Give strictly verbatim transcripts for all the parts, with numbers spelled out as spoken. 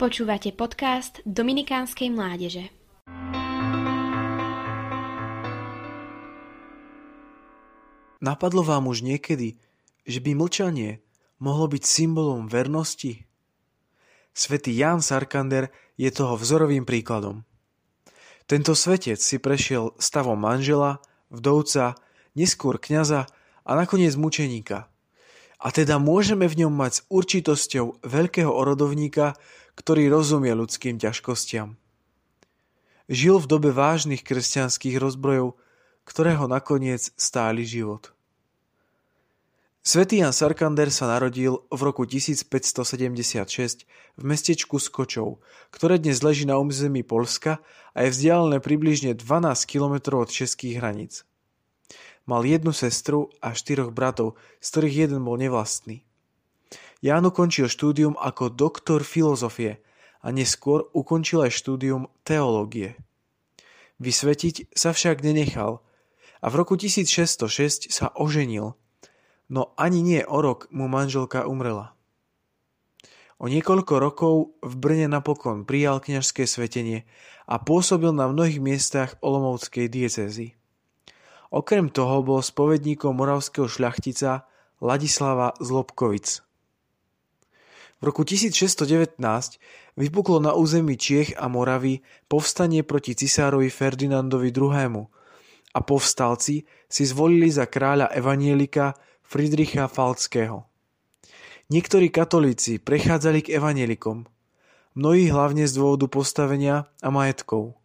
Počúvate podcast Dominikánskej mládeže. Napadlo vám už niekedy, že by mlčanie mohlo byť symbolom vernosti? Svätý Ján Sarkander je toho vzorovým príkladom. Tento svetec si prešiel stavom manžela, vdovca, neskôr kňaza a nakoniec mučeníka. A teda môžeme v ňom mať s určitosťou veľkého orodovníka, ktorý rozumie ľudským ťažkostiam. Žil v dobe vážnych kresťanských rozbrojov, ktorého nakoniec stáli život. Svätý Ján Sarkander sa narodil v roku tisícpäťstosedemdesiatšesť v mestečku Skočov, ktoré dnes leží na území Poľska a je vzdialené približne dvanásť kilometrov od českých hraníc. Mal jednu sestru a štyroch bratov, z ktorých jeden bol nevlastný. Ján ukončil štúdium ako doktor filozofie a neskôr ukončil aj štúdium teológie. Vysvetiť sa však nenechal a v roku tisícšesťstošesť sa oženil, no ani nie o rok mu manželka umrela. O niekoľko rokov v Brne napokon prijal kňažské svetenie a pôsobil na mnohých miestach olomouckej diecézy. Okrem toho bol spovedníkom moravského šľachtica Ladislava z Lobkovic. V roku tisícšesťstodevätnásť vypuklo na území Čiech a Moravy povstanie proti cisárovi Ferdinandovi druhému a povstalci si zvolili za kráľa evanielika Friedricha Falckého. Niektorí katolíci prechádzali k evanielikom, mnohí hlavne z dôvodu postavenia a majetkov.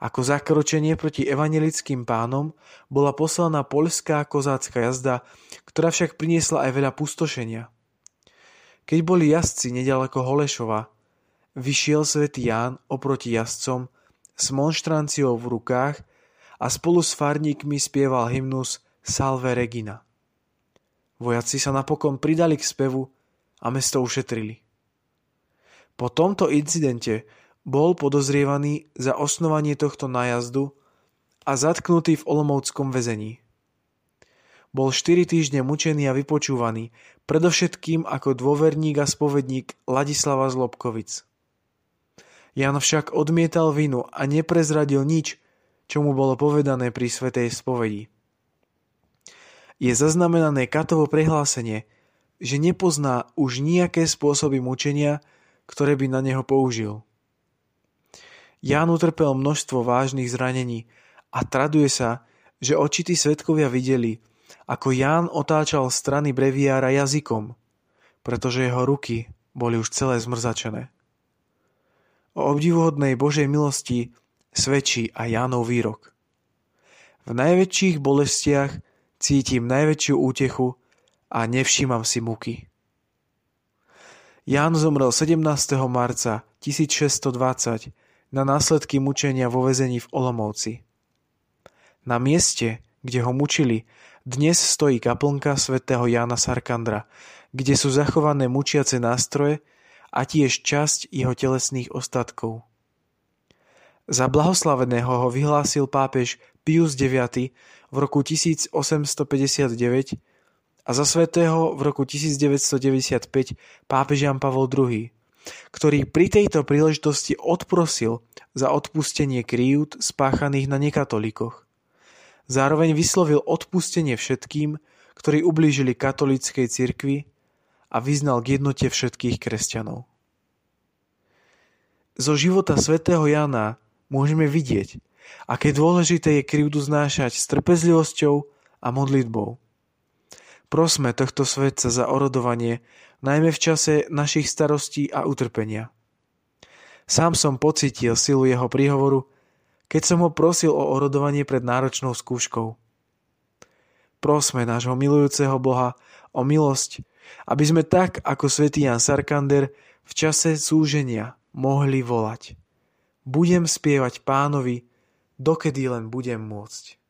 Ako zakročenie proti evanjelickým pánom bola poslaná poľská kozácka jazda, ktorá však priniesla aj veľa pustošenia. Keď boli jazdci nedaleko Holešova, vyšiel svätý Ján oproti jazdcom s monštranciou v rukách a spolu s farníkmi spieval hymnus Salve Regina. Vojaci sa napokon pridali k spevu a mesto ušetrili. Po tomto incidente bol podozrievaný za osnovanie tohto nájazdu a zatknutý v olomouckom väzení. Bol štyri týždne mučený a vypočúvaný, predovšetkým ako dôverník a spovedník Ladislava z Lobkovic. Ján však odmietal vinu a neprezradil nič, čo mu bolo povedané pri svätej spovedi. Je zaznamenané Katovo prehlásenie, že nepozná už nejaké spôsoby mučenia, ktoré by na neho použil. Ján utrpel množstvo vážnych zranení a traduje sa, že očití svedkovia videli, ako Ján otáčal strany breviára jazykom, pretože jeho ruky boli už celé zmrzačené. O obdivuhodnej Božej milosti svedčí aj Jánov výrok. V najväčších bolestiach cítim najväčšiu útechu a nevšímam si múky. Ján zomrel sedemnásteho marca tisícšesťstodvadsať na následky mučenia vo väzení v Olomouci. Na mieste, kde ho mučili, dnes stojí kaplnka svätého Jána Sarkandra, kde sú zachované mučiace nástroje a tiež časť jeho telesných ostatkov. Za blahoslaveného ho vyhlásil pápež Pius deviaty v roku tisícosemstopäťdesiatdeväť a za svätého v roku tisícdeväťstodeväťdesiatpäť pápež Ján Pavel druhý, ktorý pri tejto príležitosti odprosil za odpustenie kríjút spáchaných na nekatolíkoch. Zároveň vyslovil odpustenie všetkým, ktorí ublížili katolíckej cirkvi a vyznal k jednote všetkých kresťanov. Zo života svätého Jána môžeme vidieť, aké dôležité je krivdu znášať s trpezlivosťou a modlitbou. Prosme tohto svetca za orodovanie, najmä v čase našich starostí a utrpenia. Sám som pocítil silu jeho príhovoru, keď som ho prosil o orodovanie pred náročnou skúškou. Prosme nášho milujúceho Boha o milosť, aby sme tak, ako svätý Ján Sarkander, v čase súženia mohli volať: Budem spievať Pánovi, dokedy len budem môcť.